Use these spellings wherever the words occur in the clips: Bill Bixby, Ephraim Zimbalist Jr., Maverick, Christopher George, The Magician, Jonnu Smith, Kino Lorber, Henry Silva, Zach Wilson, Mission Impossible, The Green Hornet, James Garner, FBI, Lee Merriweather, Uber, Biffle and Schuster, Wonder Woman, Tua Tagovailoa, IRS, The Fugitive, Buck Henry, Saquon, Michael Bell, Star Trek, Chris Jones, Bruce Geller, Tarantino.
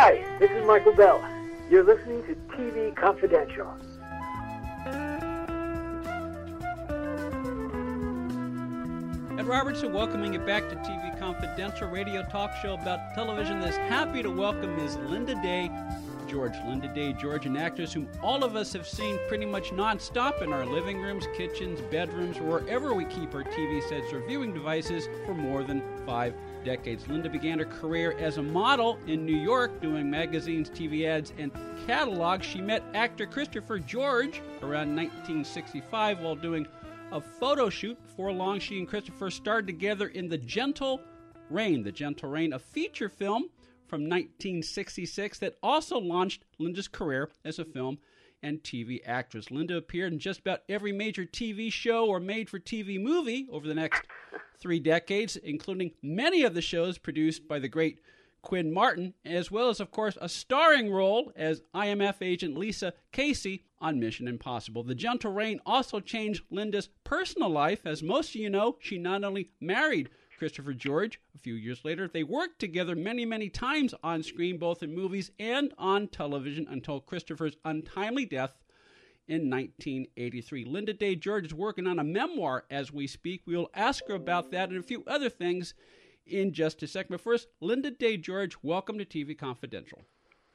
Hi, this is Michael Bell. You're listening to TV Confidential. Ed Robertson welcoming you back to TV Confidential, radio talk show about television that's happy to welcome Ms. Linda Day George. Linda Day George, an actress whom all of us have seen pretty much nonstop in our living rooms, kitchens, bedrooms, wherever we keep our TV sets or viewing devices for more than 5 decades. Linda began her career as a model in New York, doing magazines, TV ads, and catalogs. She met actor Christopher George around 1965 while doing a photo shoot. Before long, she and Christopher starred together in The Gentle Rain. The Gentle Rain, a feature film from 1966 that also launched Linda's career as a film and TV actress. Linda appeared in just about every major TV show or made-for-TV movie over the next 3 decades, including many of the shows produced by the great Quinn Martin, as well as, of course, a starring role as IMF agent Lisa Casey on Mission Impossible. The Gentle Rain also changed Linda's personal life. As most of you know, she not only married Christopher George a few years later, they worked together many, many times on screen, both in movies and on television, until Christopher's untimely death in 1983. Linda Day George is working on a memoir as we speak. We will ask her about that and a few other things in just a second. But first, Linda Day George, welcome to TV Confidential.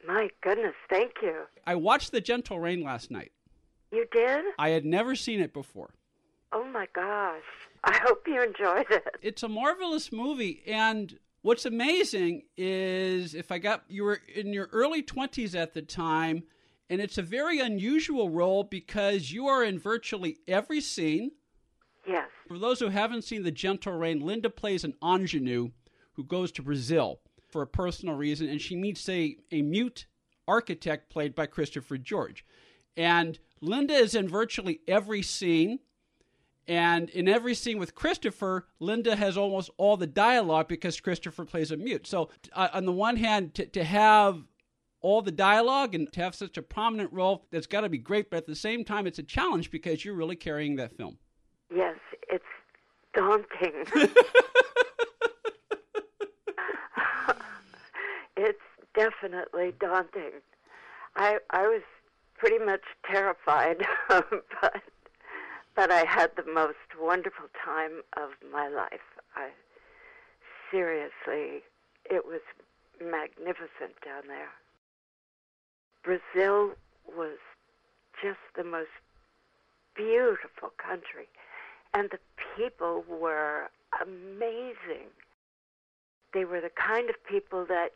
My goodness, thank you. I watched The Gentle Rain last night. You did? I had never seen it before. Oh, my gosh. I hope you enjoyed it. It's a marvelous movie, and what's amazing is you were in your early 20s at the time, and it's a very unusual role because you are in virtually every scene. Yes. For those who haven't seen The Gentle Rain, Linda plays an ingenue who goes to Brazil for a personal reason, and she meets a mute architect played by Christopher George. And Linda is in virtually every scene. And in every scene with Christopher, Linda has almost all the dialogue because Christopher plays a mute. So on the one hand, to have all the dialogue and to have such a prominent role, that's got to be great. But at the same time, it's a challenge because you're really carrying that film. Yes, it's daunting. It's definitely daunting. I was pretty much terrified, but I had the most wonderful time of my life. Seriously, it was magnificent down there. Brazil was just the most beautiful country, and the people were amazing. They were the kind of people that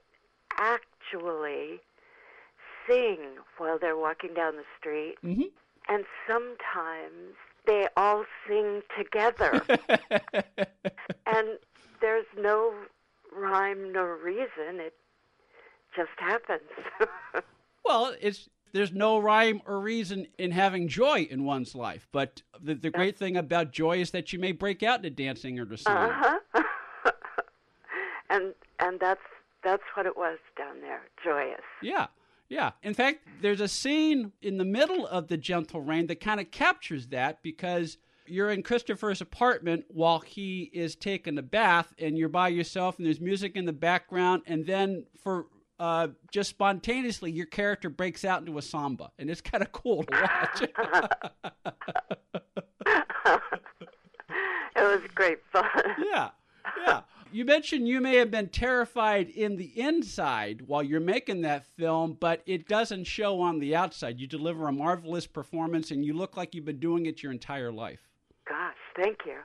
actually sing while they're walking down the street, mm-hmm. and sometimes they all sing together. And there's no rhyme, no reason. It just happens. Well, there's no rhyme or reason in having joy in one's life. But the great thing about joy is that you may break out into dancing or to singing. Uh-huh. And that's what it was down there, joyous. Yeah. Yeah. In fact, there's a scene in the middle of The Gentle Rain that kind of captures that, because you're in Christopher's apartment while he is taking a bath, and you're by yourself, and there's music in the background, and then for just spontaneously, your character breaks out into a samba, and it's kind of cool to watch. It was great fun. Yeah. Yeah. You mentioned you may have been terrified in the inside while you're making that film, but it doesn't show on the outside. You deliver a marvelous performance, and you look like you've been doing it your entire life. Gosh, thank you.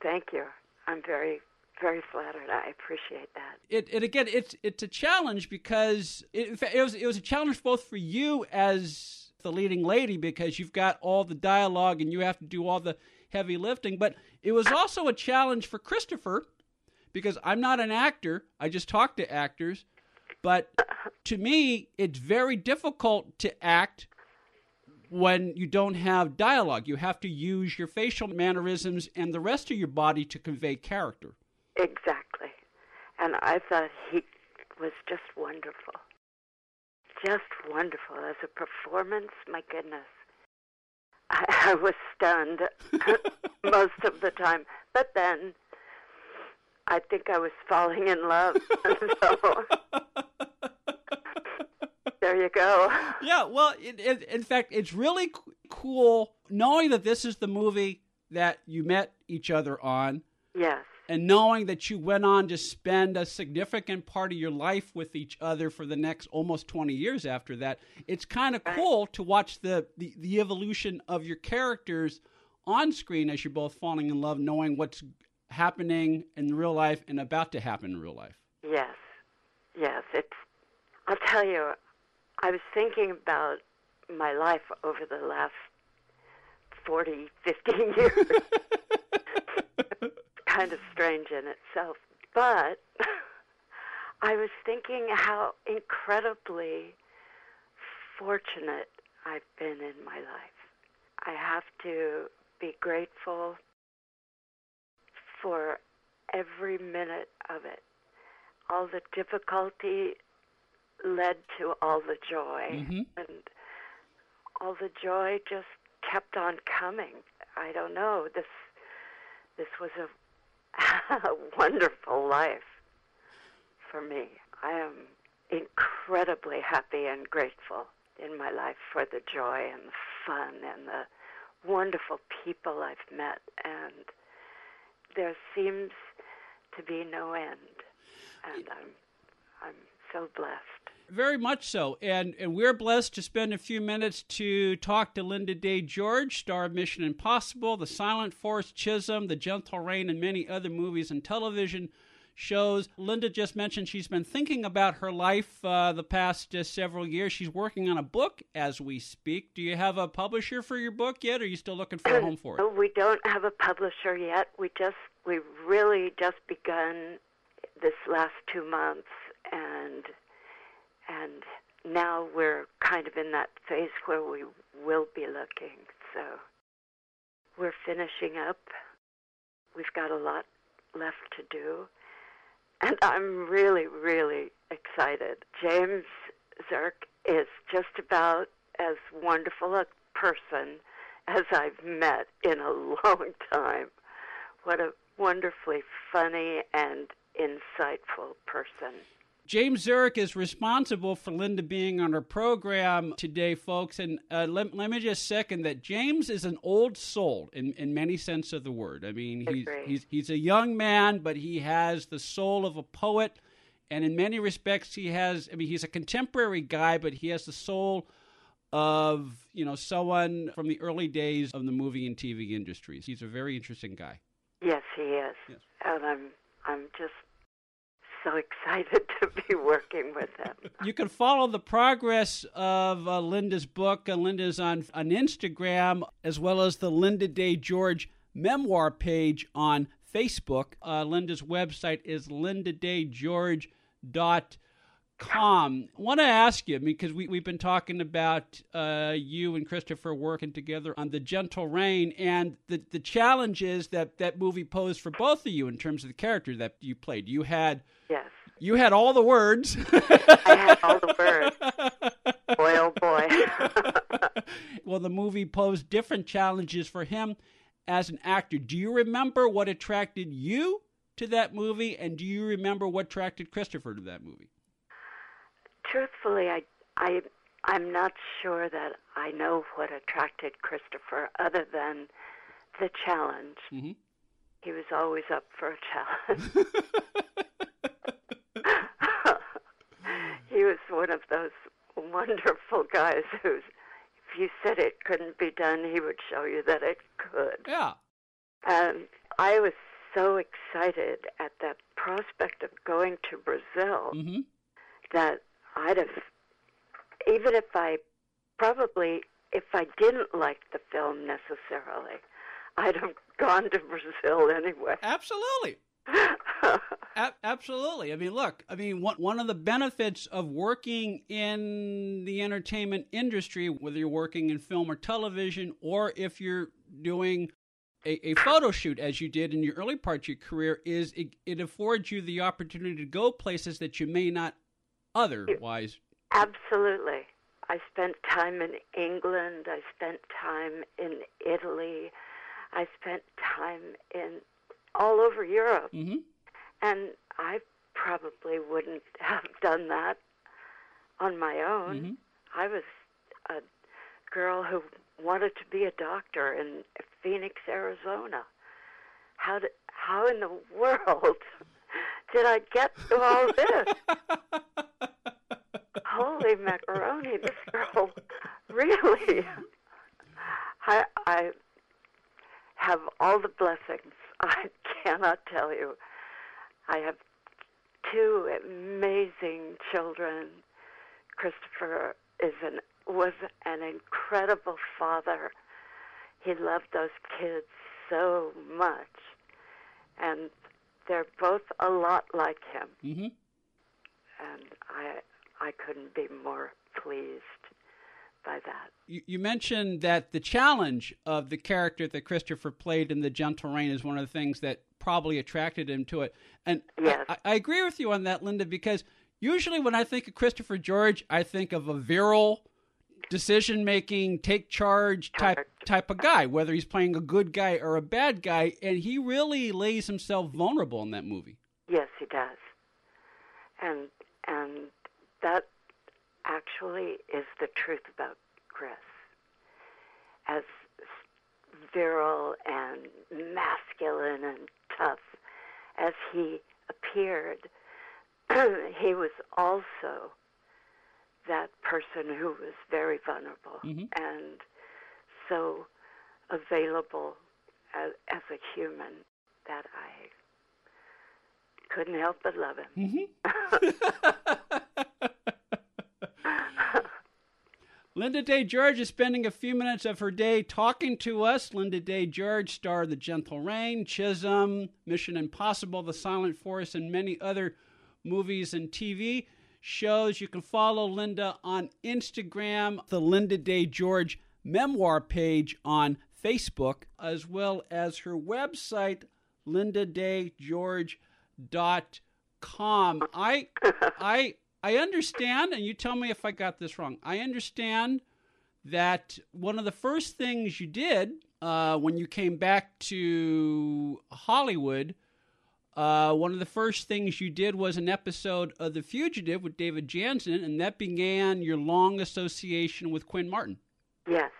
Thank you. I'm very, very flattered. I appreciate that. Again, it's a challenge because it was a challenge both for you as the leading lady, because you've got all the dialogue and you have to do all the heavy lifting, but it was also a challenge for Christopher, because I'm not an actor, I just talk to actors, but to me, it's very difficult to act when you don't have dialogue. You have to use your facial mannerisms and the rest of your body to convey character. Exactly. And I thought he was just wonderful. Just wonderful. As a performance, my goodness. I was stunned most of the time. But then I think I was falling in love. So you go. Yeah, well, in fact, it's really cool knowing that this is the movie that you met each other on. Yes. And knowing that you went on to spend a significant part of your life with each other for the next almost 20 years after that, it's kind of cool to watch the evolution of your characters on screen as you're both falling in love, knowing what's happening in real life and about to happen in real life. Yes. Yes. I'll tell you, I was thinking about my life over the last 40, 15 years. Kind of strange in itself, but I was thinking how incredibly fortunate I've been in my life. I have to be grateful for every minute of it. All the difficulty led to all the joy, mm-hmm. and all the joy just kept on coming. I don't know, this was a wonderful life for me. I am incredibly happy and grateful in my life for the joy and the fun and the wonderful people I've met. And there seems to be no end. And I'm so blessed. Very much so. And we're blessed to spend a few minutes to talk to Linda Day George, star of Mission Impossible, The Silent Force, Chisholm, The Gentle Rain, and many other movies and television shows. Linda just mentioned she's been thinking about her life the past several years. She's working on a book as we speak. Do you have a publisher for your book yet, or are you still looking for a home for it? No, we don't have a publisher yet. We've really just begun this last 2 months, and now we're kind of in that phase where we will be looking. So we're finishing up. We've got a lot left to do. And I'm really, really excited. James Zirk is just about as wonderful a person as I've met in a long time. What a wonderfully funny and insightful person. James Zirk is responsible for Linda being on her program today, folks. And let me just second that. James is an old soul in many sense of the word. I mean, he's a young man, but he has the soul of a poet. And in many respects, he's a contemporary guy, but he has the soul of, someone from the early days of the movie and TV industries. He's a very interesting guy. Yes, he is. Yes. And I'm just so excited to be working with him. You can follow the progress of Linda's book. Linda's on Instagram, as well as the Linda Day George memoir page on Facebook. Linda's website is lindadaygeorge.com. I want to ask you, because we've been talking about you and Christopher working together on The Gentle Rain, and the challenges that movie posed for both of you in terms of the character that you played. You had all the words. I had all the words. Boy, oh boy. Well, the movie posed different challenges for him as an actor. Do you remember what attracted you to that movie, and do you remember what attracted Christopher to that movie? Truthfully, I'm not sure that I know what attracted Christopher other than the challenge. Mm-hmm. He was always up for a challenge. He was one of those wonderful guys who, if you said it couldn't be done, he would show you that it could. Yeah. And I was so excited at that prospect of going to Brazil, mm-hmm. that I'd have, even if I didn't like the film necessarily, I'd have gone to Brazil anyway. Absolutely. Absolutely. I mean, look, one of the benefits of working in the entertainment industry, whether you're working in film or television, or if you're doing a photo shoot, as you did in your early part of your career, is it affords you the opportunity to go places that you may not otherwise. Absolutely. I spent time in England. I spent time in Italy. I spent time in all over Europe. Mm-hmm. And I probably wouldn't have done that on my own. Mm-hmm. I was a girl who wanted to be a doctor in Phoenix, Arizona. How in the world did I get through all this? Holy macaroni, this girl, really. I have all the blessings. I cannot tell you. I have two amazing children. Christopher was an incredible father. He loved those kids so much. And they're both a lot like him. Mm-hmm. And I couldn't be more pleased by that. You mentioned that the challenge of the character that Christopher played in The Gentle Rain is one of the things that probably attracted him to it. And yes. I agree with you on that, Linda, because usually when I think of Christopher George, I think of a virile, decision-making, take-charge type of guy, whether he's playing a good guy or a bad guy, and he really lays himself vulnerable in that movie. Yes, he does. And that actually is the truth about Chris. As virile and masculine and tough as he appeared, he was also that person who was very vulnerable mm-hmm. and so available as a human that I couldn't help but love him. Mm-hmm. Linda Day George is spending a few minutes of her day talking to us. Linda Day George starred in The Gentle Rain, Chisholm, Mission Impossible, The Silent Force, and many other movies and TV shows. You can follow Linda on Instagram, the Linda Day George memoir page on Facebook, as well as her website, lindadaygeorge.com. I understand, and you tell me if I got this wrong, I understand that one of the first things you did when you came back to Hollywood, one of the first things you did was an episode of The Fugitive with David Janssen, and that began your long association with Quinn Martin. Yes.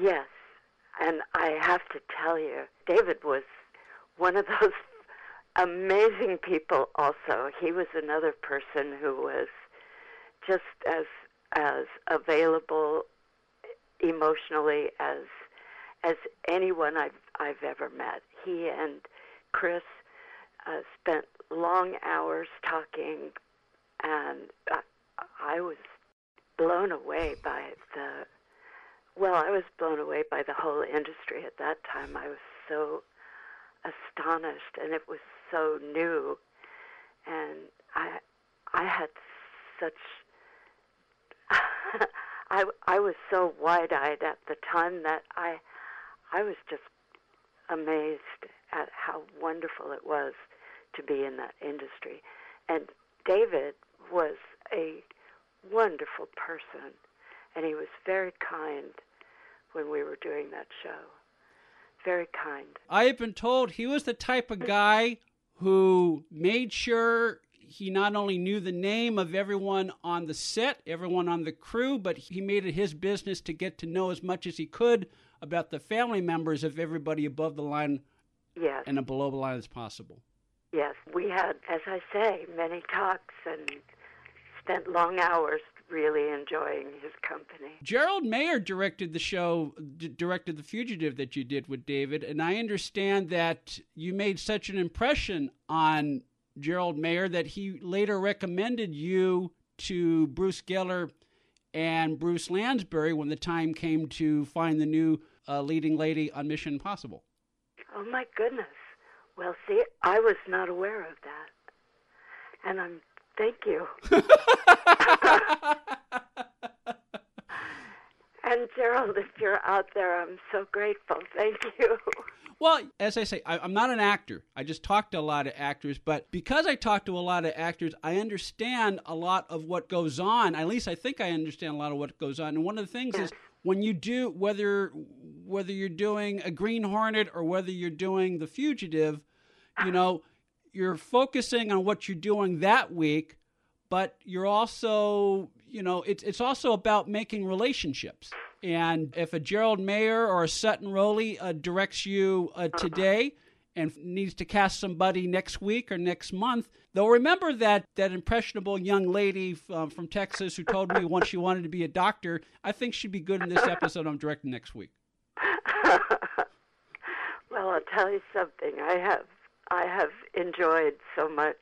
Yes. And I have to tell you, David was one of those amazing people also. He was another person who was just as available emotionally as anyone I've ever met. He and Chris spent long hours talking, and I was blown away by the whole industry at that time. I was so astonished, and it was so new, and I had such I was so wide-eyed at the time that I was just amazed at how wonderful it was to be in that industry. And David was a wonderful person, and he was very kind when we were doing that show. Very kind. I have been told he was the type of guy who made sure he not only knew the name of everyone on the set, everyone on the crew, but he made it his business to get to know as much as he could about the family members of everybody above the line. Yes. And a below the line as possible. Yes. We had, as I say, many talks and spent long hours really enjoying his company. Gerald Mayer directed the show, directed The Fugitive that you did with David, and I understand that you made such an impression on Gerald Mayer that he later recommended you to Bruce Geller and Bruce Lansbury when the time came to find the new leading lady on Mission Impossible. Oh, my goodness. Well, see, I was not aware of that. And thank you. And Gerald, if you're out there, I'm so grateful. Thank you. Well, as I say, I'm not an actor. I just talk to a lot of actors. But because I talk to a lot of actors, I understand a lot of what goes on. At least I think I understand a lot of what goes on. And one of the things is, when you do, whether you're doing a Green Hornet or whether you're doing The Fugitive, you know, you're focusing on what you're doing that week, but you're also, you know, it's also about making relationships. And if a Gerald Mayer or a Sutton Rowley directs you today and needs to cast somebody next week or next month, they'll remember that impressionable young lady from Texas who told me once she wanted to be a doctor. I think she'd be good in this episode I'm directing next week. Well, I'll tell you something. I have enjoyed so much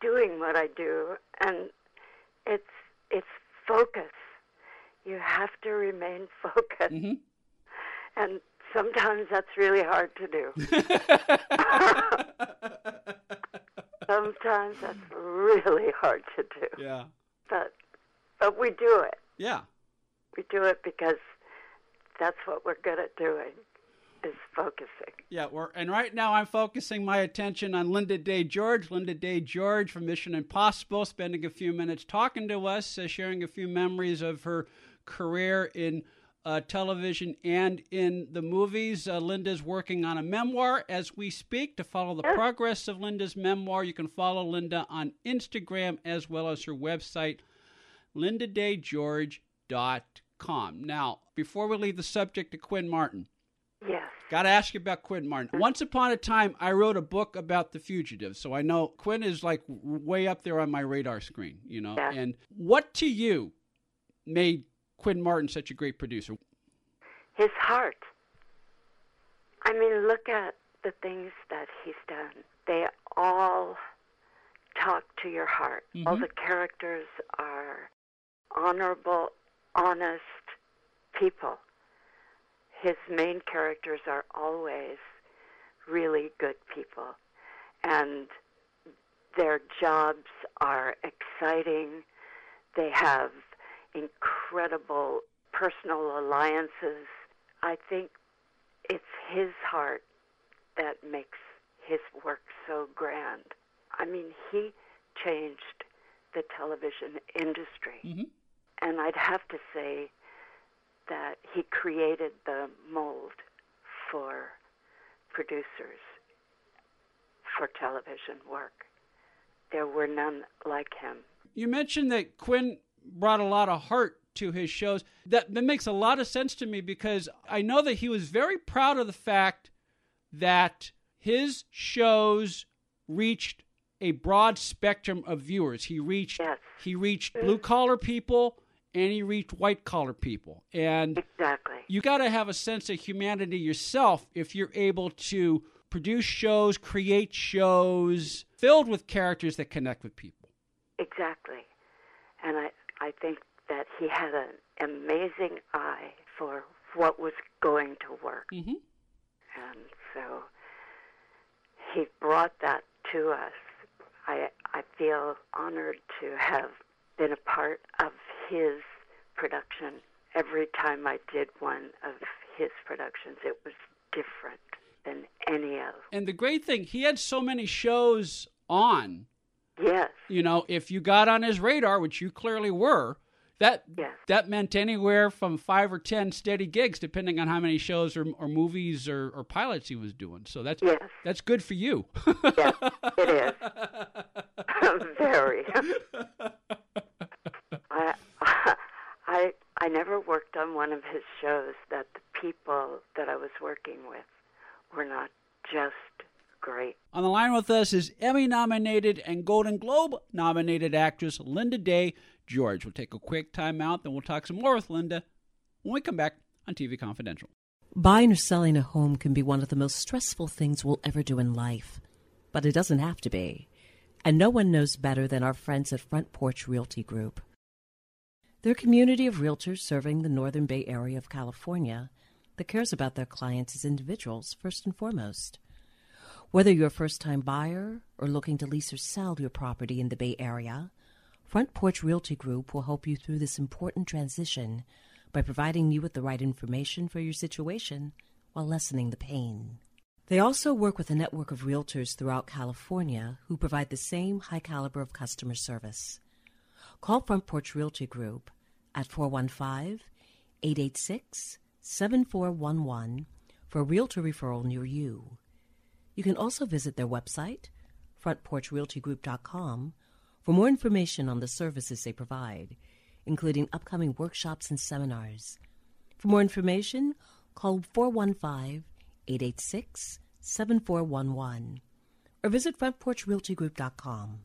doing what I do, and it's focus. You have to remain focused, mm-hmm. and sometimes that's really hard to do. Sometimes that's really hard to do. Yeah, but we do it. Yeah, we do it because that's what we're good at doing. Is focusing. Yeah, and right now I'm focusing my attention on Linda Day George. Linda Day George from Mission Impossible, spending a few minutes talking to us, sharing a few memories of her career in television and in the movies. Linda's working on a memoir as we speak. To follow the progress of Linda's memoir, you can follow Linda on Instagram as well as her website, lindadaygeorge.com. Now, before we leave the subject to Quinn Martin, yes. Got to ask you about Quinn Martin. Once upon a time, I wrote a book about The Fugitive, so I know Quinn is like way up there on my radar screen, you know. Yeah. And what to you made Quinn Martin such a great producer? His heart. I mean, look at the things that he's done. They all talk to your heart. Mm-hmm. All the characters are honorable, honest people. His main characters are always really good people, and their jobs are exciting. They have incredible personal alliances. I think it's his heart that makes his work so grand. I mean, he changed the television industry, mm-hmm. and I'd have to say that he created the mold for producers for television work. There were none like him. You mentioned that Quinn brought a lot of heart to his shows. That makes a lot of sense to me because I know that he was very proud of the fact that his shows reached a broad spectrum of viewers. He reached blue-collar people, and he reached white-collar people. And exactly. You got to have a sense of humanity yourself if you're able to produce shows, create shows filled with characters that connect with people. Exactly. And I think that he had an amazing eye for what was going to work. Mm-hmm. And so he brought that to us. I feel honored to have been a part of his production. Every time I did one of his productions, it was different than any other. And the great thing, he had so many shows on. Yes. You know, if you got on his radar, which you clearly were, that meant anywhere from 5 or 10 steady gigs, depending on how many shows or movies or pilots he was doing. So that's good for you. Yes, it is. Very. I never worked on one of his shows that the people that I was working with were not just great. On the line with us is Emmy-nominated and Golden Globe-nominated actress Linda Day George. We'll take a quick time out, then we'll talk some more with Linda when we come back on TV Confidential. Buying or selling a home can be one of the most stressful things we'll ever do in life, but it doesn't have to be. And no one knows better than our friends at Front Porch Realty Group. Their community of realtors serving the Northern Bay Area of California that cares about their clients as individuals first and foremost. Whether you're a first-time buyer or looking to lease or sell your property in the Bay Area, Front Porch Realty Group will help you through this important transition by providing you with the right information for your situation while lessening the pain. They also work with a network of realtors throughout California who provide the same high caliber of customer service. Call Front Porch Realty Group at 415-886-7411 for a realtor referral near you. You can also visit their website, frontporchrealtygroup.com, for more information on the services they provide, including upcoming workshops and seminars. For more information, call 415-886-7411 or visit frontporchrealtygroup.com.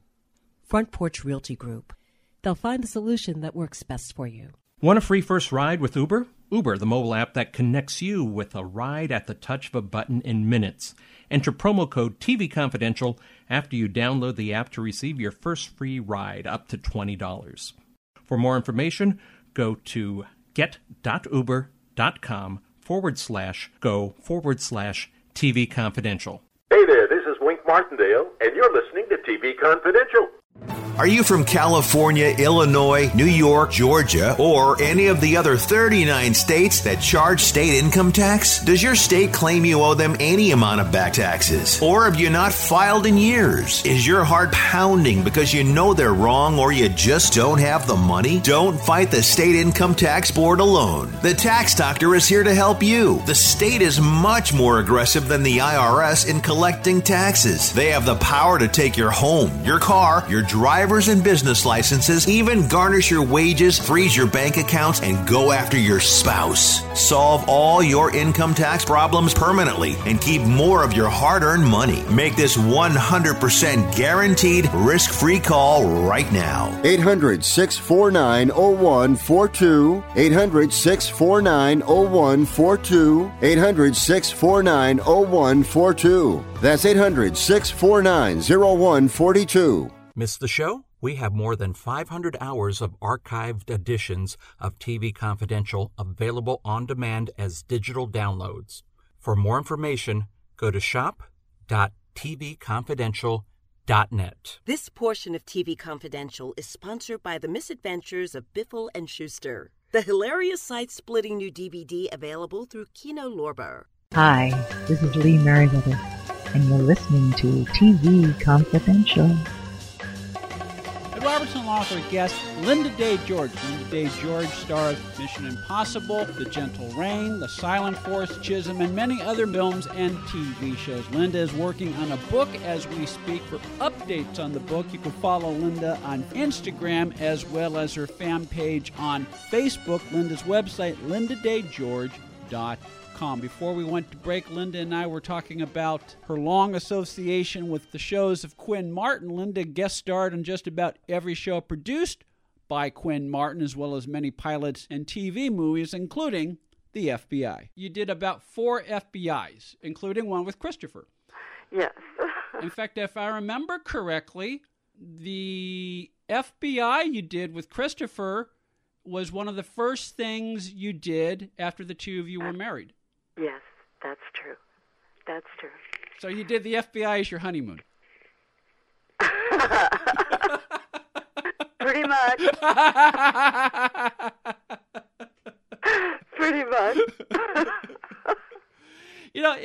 Front Porch Realty Group. They'll find the solution that works best for you. Want a free first ride with Uber? Uber, the mobile app that connects you with a ride at the touch of a button in minutes. Enter promo code TVConfidential after you download the app to receive your first free ride, up to $20. For more information, go to get.uber.com/go/TVConfidential. Hey there, this is Wink Martindale, and you're listening to TV Confidential. Are you from California, Illinois, New York, Georgia, or any of the other 39 states that charge state income tax? Does your state claim you owe them any amount of back taxes? Or have you not filed in years? Is your heart pounding because you know they're wrong or you just don't have the money? Don't fight the state income tax board alone. The Tax Doctor is here to help you. The state is much more aggressive than the IRS in collecting taxes. They have the power to take your home, your car, your driver's and business licenses, even garnish your wages, freeze your bank accounts, and go after your spouse. Solve all your income tax problems permanently and keep more of your hard-earned money. Make this 100% guaranteed risk-free call right now. 800-649-0142. 800-649-0142. 800-649-0142. That's 800-649-0142. Missed the show? We have more than 500 hours of archived editions of TV Confidential available on demand as digital downloads. For more information, go to shop.tvconfidential.net. This portion of TV Confidential is sponsored by the Misadventures of Biffle and Schuster, the hilarious site-splitting new DVD available through Kino Lorber. Hi, this is Lee Merriweather, and you're listening to TV Confidential. Robertson Law with guest Linda Day George. Linda Day George stars Mission Impossible, The Gentle Rain, The Silent Force, Chisholm, and many other films and TV shows. Linda is working on a book as we speak. For updates on the book, you can follow Linda on Instagram as well as her fan page on Facebook. Linda's website, lindadaygeorge.com. Before we went to break, Linda and I were talking about her long association with the shows of Quinn Martin. Linda guest starred on just about every show produced by Quinn Martin, as well as many pilots and TV movies, including the FBI. You did about 4 FBIs, including one with Christopher. Yes. In fact, if I remember correctly, the FBI you did with Christopher was one of the first things you did after the two of you were married. Yes, that's true. That's true. So you did the FBI as your honeymoon. Pretty much. Pretty much. You know,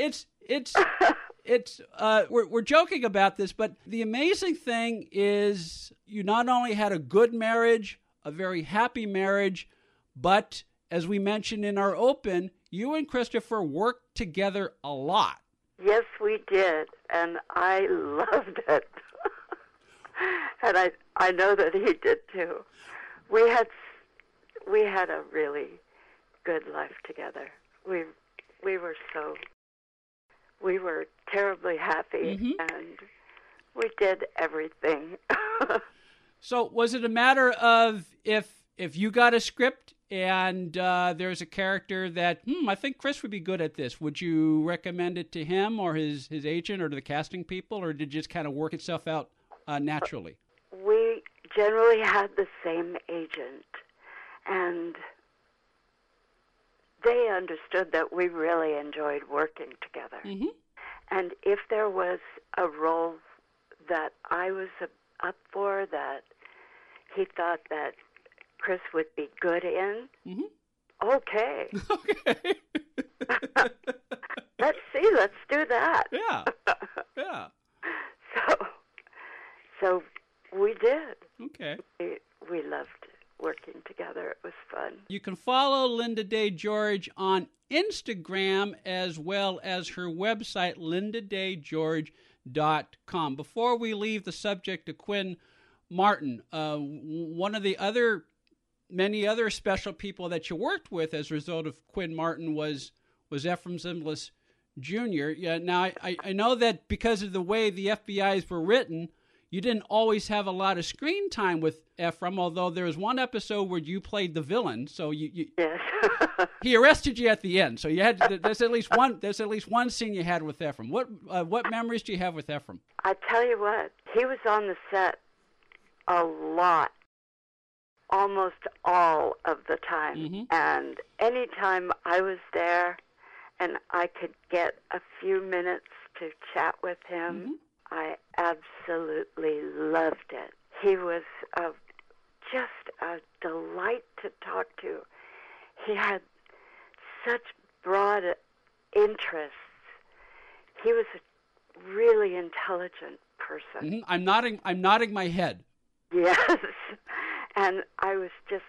we're joking about this, but the amazing thing is you not only had a good marriage, a very happy marriage, but as we mentioned in our open, you and Christopher worked together a lot. Yes, we did, and I loved it. And I know that he did too. We had a really good life together. We were terribly happy, mm-hmm. and we did everything. So was it a matter of if you got a script and there's a character that, I think Chris would be good at this, would you recommend it to him or his agent or to the casting people, or did it just kind of work itself out naturally? We generally had the same agent, and they understood that we really enjoyed working together. Mm-hmm. And if there was a role that I was up for, that he thought that Chris would be good in, mm-hmm. Okay. Let's do that. Yeah. So we did. Okay. We loved working together. It was fun. You can follow Linda Day George on Instagram as well as her website, lindadaygeorge.com. Before we leave the subject of Quinn Martin, one of the other Many other special people that you worked with as a result of Quinn Martin was Ephraim Zimbalist Jr. Yeah, now, I know that because of the way the FBIs were written, you didn't always have a lot of screen time with Ephraim, although there was one episode where you played the villain, so you yes. He arrested you at the end. So you had there's at least one scene you had with Ephraim. What memories do you have with Ephraim? I tell you what, he was on the set a lot, almost all of the time, mm-hmm. and any time I was there and I could get a few minutes to chat with him, mm-hmm. I absolutely loved it. He was just a delight to talk to. He had such broad interests. He was a really intelligent person. Mm-hmm. I'm nodding my head. Yes, and I was just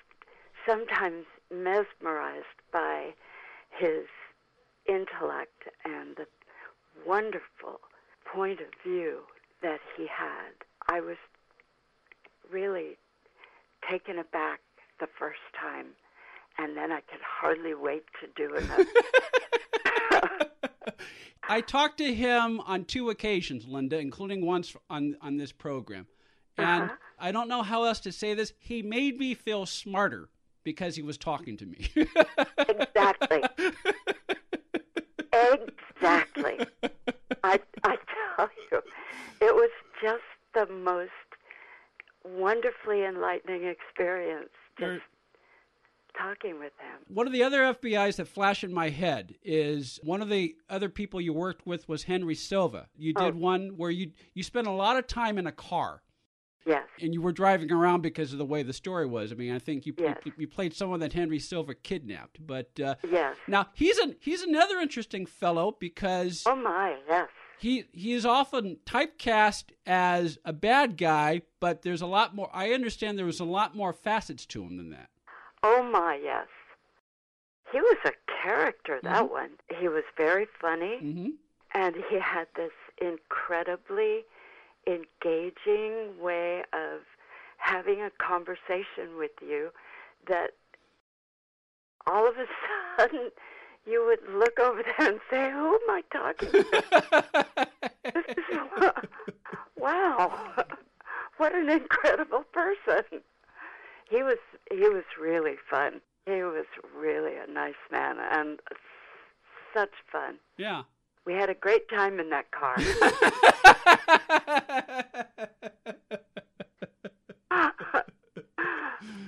sometimes mesmerized by his intellect and the wonderful point of view that he had. I was really taken aback the first time, and then I could hardly wait to do another. I talked to him on two occasions, Linda, including once on this program. And uh-huh. I don't know how else to say this. He made me feel smarter because he was talking to me. Exactly. I tell you, it was just the most wonderfully enlightening experience just talking with him. One of the other FBIs that flashed in my head is one of the other people you worked with was Henry Silva. You did one where you spent a lot of time in a car. Yes. And you were driving around because of the way the story was. I mean, I think you played someone that Henry Silva kidnapped. But yes. Now, he's another interesting fellow because... Oh, my, yes. He is often typecast as a bad guy, but there's a lot more... I understand there was a lot more facets to him than that. Oh, my, yes. He was a character, that mm-hmm. one. He was very funny, mm-hmm. and he had this incredibly... engaging way of having a conversation with you that all of a sudden you would look over there and say, who am I talking to? This is, wow, what an incredible person. He was really fun. He was really a nice man and such fun. Yeah. We had a great time in that car.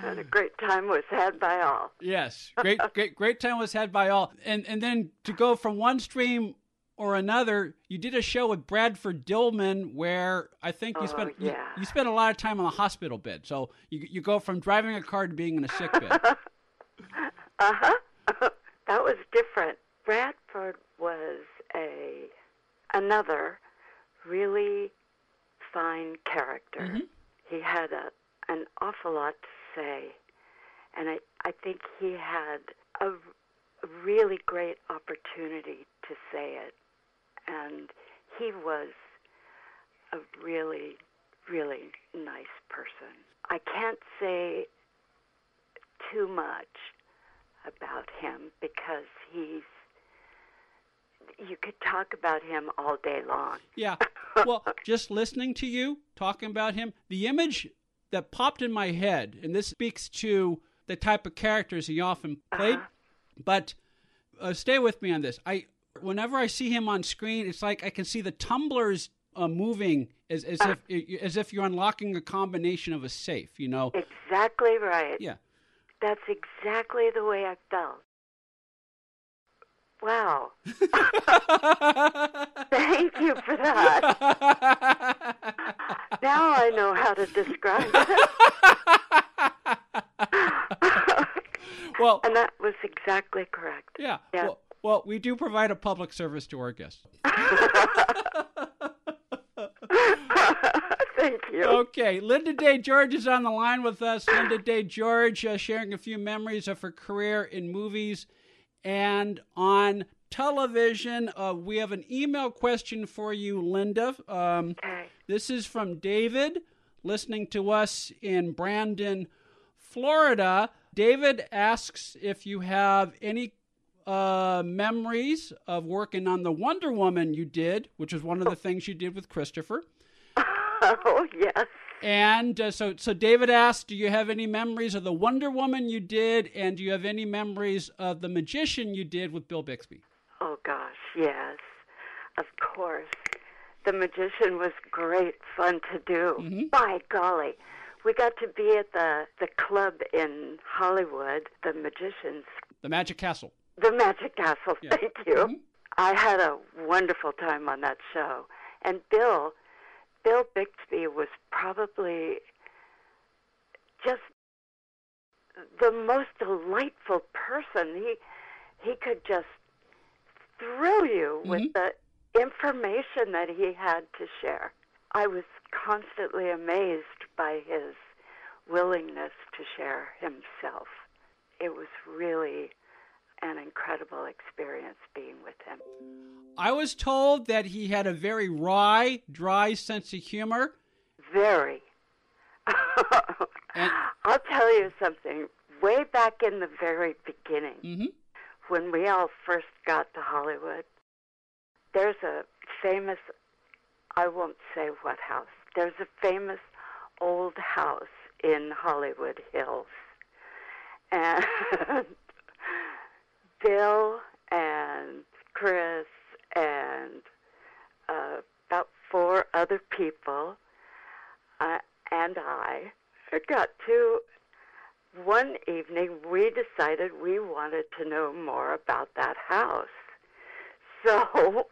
And a great time was had by all. Yes, great time was had by all. And then to go from one stream or another, you did a show with Bradford Dillman where I think you spent a lot of time on a hospital bed. So you go from driving a car to being in a sick bed. Uh-huh. That was different. Bradford was another really fine character. Mm-hmm. He had an awful lot to say, and I think he had a really great opportunity to say it, and he was a really, really nice person. I can't say too much about him because you could talk about him all day long. Yeah. Well, just listening to you talking about him, the image that popped in my head, and this speaks to the type of characters he often played, but stay with me on this. Whenever I see him on screen, it's like I can see the tumblers moving as if you're unlocking a combination of a safe, you know? Exactly right. Yeah. That's exactly the way I felt. Wow. Thank you for that. Now I know how to describe it. Well, and that was exactly correct. Yeah. Yeah. Well, we do provide a public service to our guests. Thank you. Okay. Linda Day George is on the line with us. Linda Day George sharing a few memories of her career in movies and on television. We have an email question for you, Linda. This is from David, listening to us in Brandon, Florida. David asks if you have any memories of working on the Wonder Woman you did, which is one of the things you did with Christopher. Oh, yes. And so David asked, do you have any memories of the Wonder Woman you did, and do you have any memories of The Magician you did with Bill Bixby? Oh, gosh, yes, of course. The Magician was great fun to do. Mm-hmm. By golly. We got to be at the club in Hollywood, the Magician's. The Magic Castle. The Magic Castle, yeah. Thank you. Mm-hmm. I had a wonderful time on that show. And Bill Bixby was probably just the most delightful person. He could just thrill you mm-hmm. with the information that he had to share. I was constantly amazed by his willingness to share himself. It was really an incredible experience being with him. I was told that he had a very wry, dry sense of humor. Very. I'll tell you something. Way back in the very beginning, mm-hmm. when we all first got to Hollywood, there's a famous, I won't say what house, there's a famous old house in Hollywood Hills. And Bill and Chris and about 4 other people and I got to, one evening we decided we wanted to know more about that house. So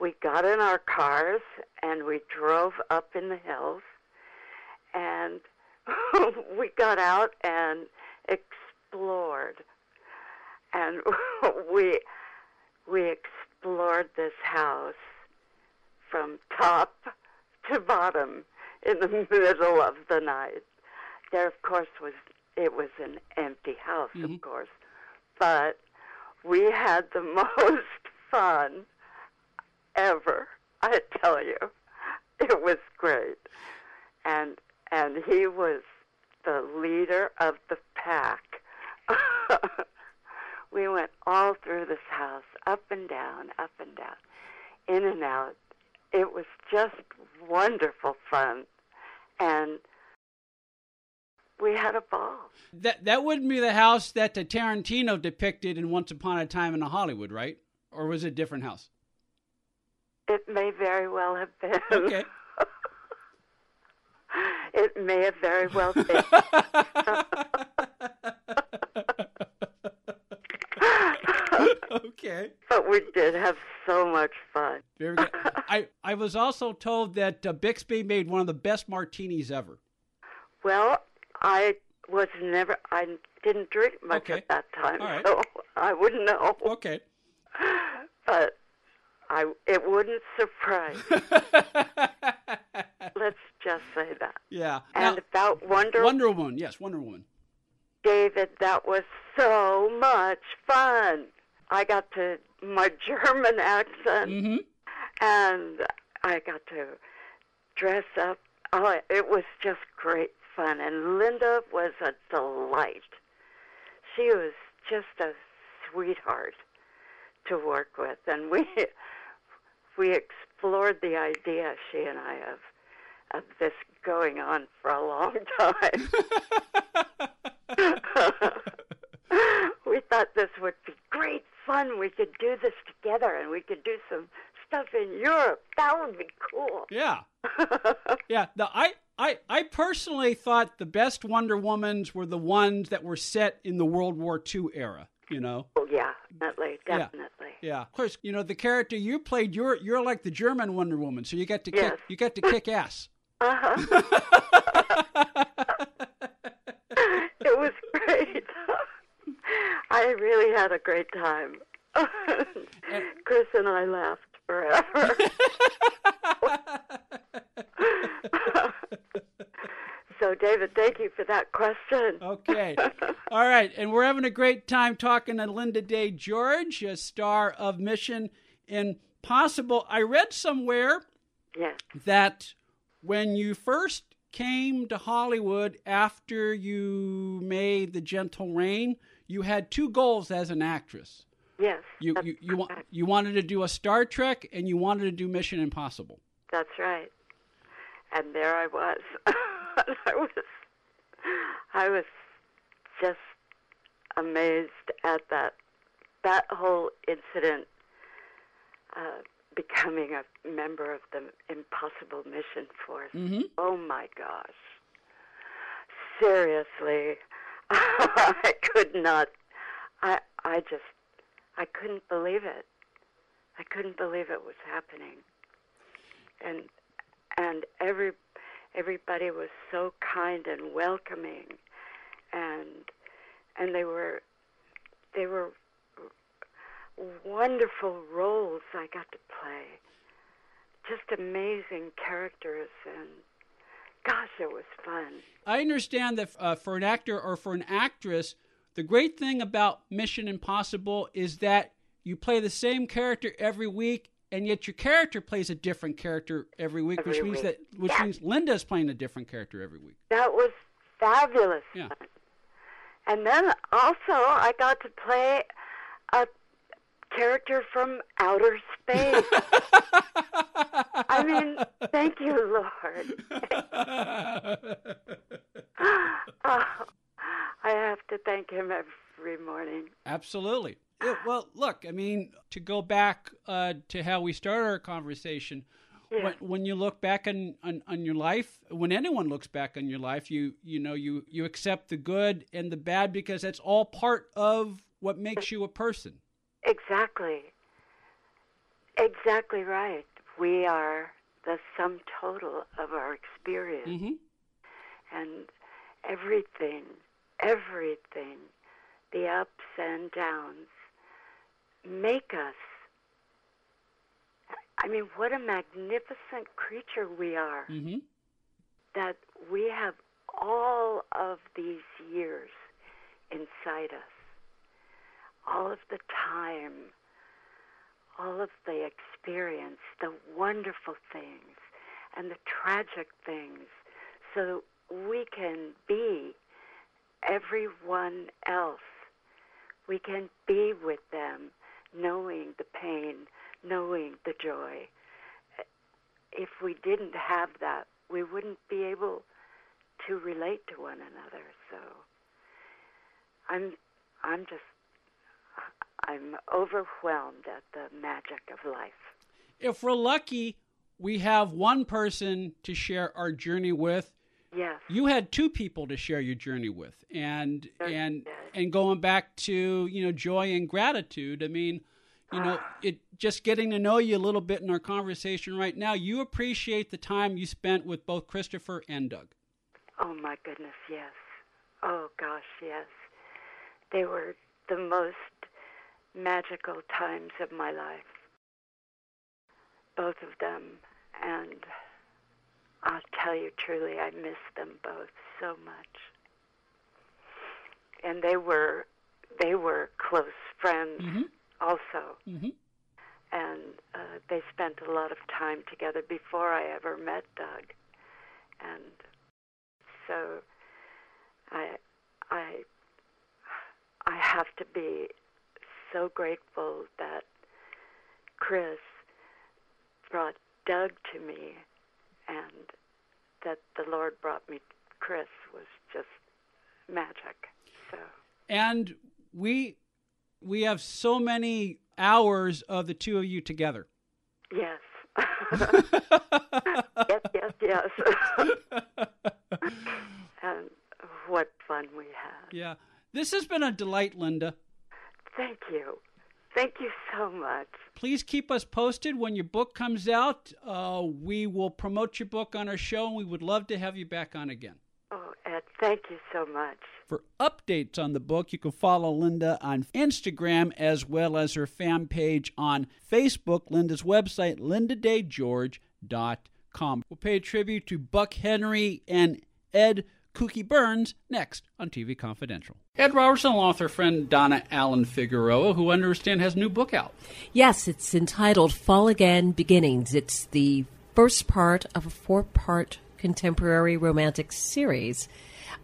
we got in our cars and we drove up in the hills and we got out and explored. And we explored this house from top to bottom in the middle of the night. There, of course, it was an empty house, mm-hmm. of course, but we had the most fun ever. I tell you, it was great, and he was the leader of the pack. We went all through this house, up and down, in and out. It was just wonderful fun, and we had a ball. That wouldn't be the house that the Tarantino depicted in Once Upon a Time in Hollywood, right? Or was it a different house? It may very well have been. Okay. It may have very well been. Okay. But we did have so much fun. Very good. I was also told that Bixby made one of the best martinis ever. Well, I didn't drink much okay. at that time, right. So I wouldn't know. Okay. But it wouldn't surprise me. Let's just say that. Yeah. And now, about Wonder Woman, yes, Wonder Woman. David, that was so much fun. I got to my German accent, mm-hmm. and I got to dress up. Oh, it was just great fun, and Linda was a delight. She was just a sweetheart to work with, and we explored the idea, she and I, of this going on for a long time. We thought this would be great fun. We could do this together, and we could do some stuff in Europe. That would be cool. Yeah. Yeah. No, I personally thought the best Wonder Womans were the ones that were set in the World War II era, you know? Oh, yeah. Definitely. Yeah. Of course, you know, the character you played, you're like the German Wonder Woman, so you got to kick ass. Uh-huh. It was great. I really had a great time. Chris and I laughed forever. So, David, thank you for that question. Okay. All right. And we're having a great time talking to Linda Day George, a star of Mission Impossible. I read somewhere that when you first came to Hollywood after you made The Gentle Rain, you had two goals as an actress. Yes. You wanted to do a Star Trek and you wanted to do Mission Impossible. That's right. And there I was. I was just amazed at that whole incident becoming a member of the Impossible Mission Force. Mm-hmm. Oh, my gosh. Seriously. I could not. I couldn't believe it. I couldn't believe it was happening. And everybody was so kind and welcoming, and they were wonderful roles I got to play, just amazing characters, and gosh, it was fun. I understand that for an actor or for an actress, the great thing about Mission Impossible is that you play the same character every week, and yet your character plays a different character every week, which means Linda is playing a different character every week. That was fabulous. Yeah. And then also I got to play a character from outer space. I mean, thank you, Lord. I have to thank him every morning. Absolutely. Well, look, I mean, to go back to how we started our conversation, yeah. when you look back on your life, when anyone looks back on your life, you accept the good and the bad because that's all part of what makes you a person. Exactly. Exactly right. We are the sum total of our experience. Mm-hmm. And everything, the ups and downs, make us. I mean, what a magnificent creature we are, mm-hmm. that we have all of these years inside us, all of the time, all of the experience, the wonderful things and the tragic things, so we can be everyone else. We can be with them, knowing the pain, knowing the joy. If we didn't have that, we wouldn't be able to relate to one another. So I'm overwhelmed at the magic of life. If we're lucky, we have one person to share our journey with. Yes. You had two people to share your journey with, and going back to, joy and gratitude, I mean, it just getting to know you a little bit in our conversation right now, you appreciate the time you spent with both Christopher and Doug. Oh, my goodness, yes. Oh, gosh, yes. They were the most magical times of my life, both of them, and I'll tell you truly, I miss them both so much. And they were close friends, mm-hmm. also. Mm-hmm. And they spent a lot of time together before I ever met Doug. And so I have to be so grateful that Chris brought Doug to me, and that the Lord brought me Chris was just magic. So. And we have so many hours of the two of you together. Yes. yes. And what fun we had. Yeah. This has been a delight, Linda. Thank you. Thank you so much. Please keep us posted when your book comes out. We will promote your book on our show, and we would love to have you back on again. Oh, Ed, thank you so much. For updates on the book, you can follow Linda on Instagram as well as her fan page on Facebook, Linda's website, lindadaygeorge.com. We'll pay a tribute to Buck Henry and Ed Cookie Burns next on TV Confidential. Ed Robertson, along with her friend Donna Allen Figueroa, who I understand has a new book out. Yes, it's entitled Fall Again Beginnings. It's the first part of a four-part contemporary romantic series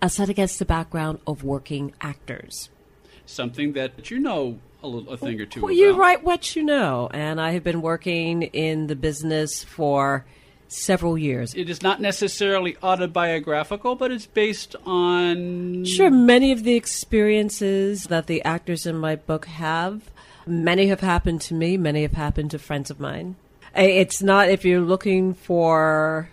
set against the background of working actors. Something that you know a thing or two about. You write what you know, and I have been working in the business for several years. It is not necessarily autobiographical, but it's based on... Sure, many of the experiences that the actors in my book have. Many have happened to me. Many have happened to friends of mine. It's not, if you're looking for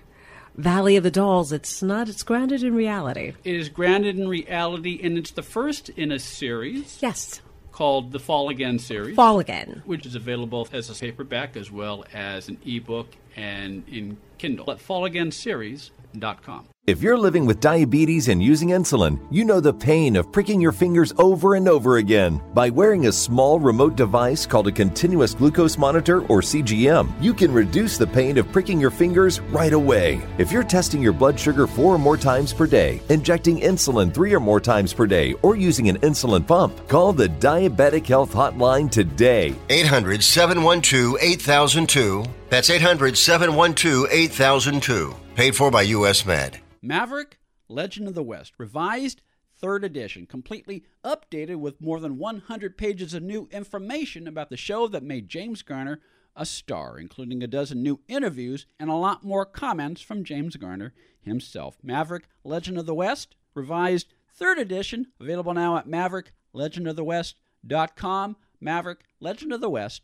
Valley of the Dolls, it's not. It's grounded in reality. It is grounded in reality, and it's the first in a series. Yes. Called the Fall Again series. Fall Again. Which is available as a paperback as well as an ebook and in Kindle at fallagainseries.com. If you're living with diabetes and using insulin, you know the pain of pricking your fingers over and over again. By wearing a small remote device called a continuous glucose monitor or CGM, you can reduce the pain of pricking your fingers right away. If you're testing your blood sugar 4 or more times per day, injecting insulin 3 or more times per day, or using an insulin pump, call the Diabetic Health Hotline today. 800-712-8002. That's 800-712-8002. Paid for by U.S. Med. Maverick, Legend of the West, revised, 3rd edition, completely updated with more than 100 pages of new information about the show that made James Garner a star, including a dozen new interviews and a lot more comments from James Garner himself. Maverick, Legend of the West, revised, 3rd edition, available now at mavericklegendofthewest.com, mavericklegendofthewest.com.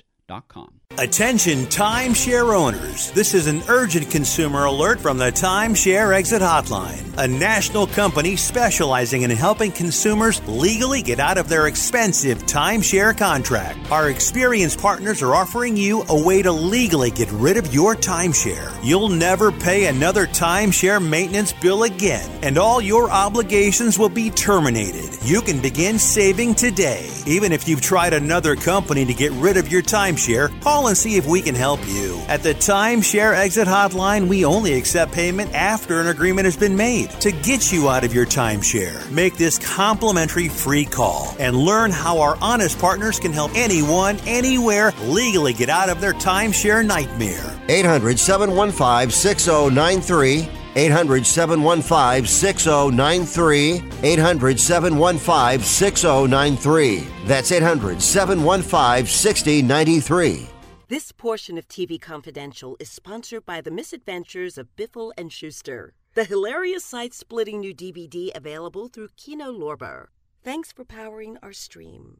Attention timeshare owners. This is an urgent consumer alert from the Timeshare Exit Hotline, a national company specializing in helping consumers legally get out of their expensive timeshare contract. Our experienced partners are offering you a way to legally get rid of your timeshare. You'll never pay another timeshare maintenance bill again, and all your obligations will be terminated. You can begin saving today. Even if you've tried another company to get rid of your timeshare, call and see if we can help you. At the Timeshare Exit Hotline, we only accept payment after an agreement has been made to get you out of your timeshare. Make this complimentary free call and learn how our honest partners can help anyone, anywhere, legally get out of their timeshare nightmare. 800-715-6093. 800-715-6093. 800-715-6093. That's 800-715-6093. This portion of TV Confidential is sponsored by The Misadventures of Biffle and Schuster, the hilarious side-splitting new DVD available through Kino Lorber. Thanks for powering our stream.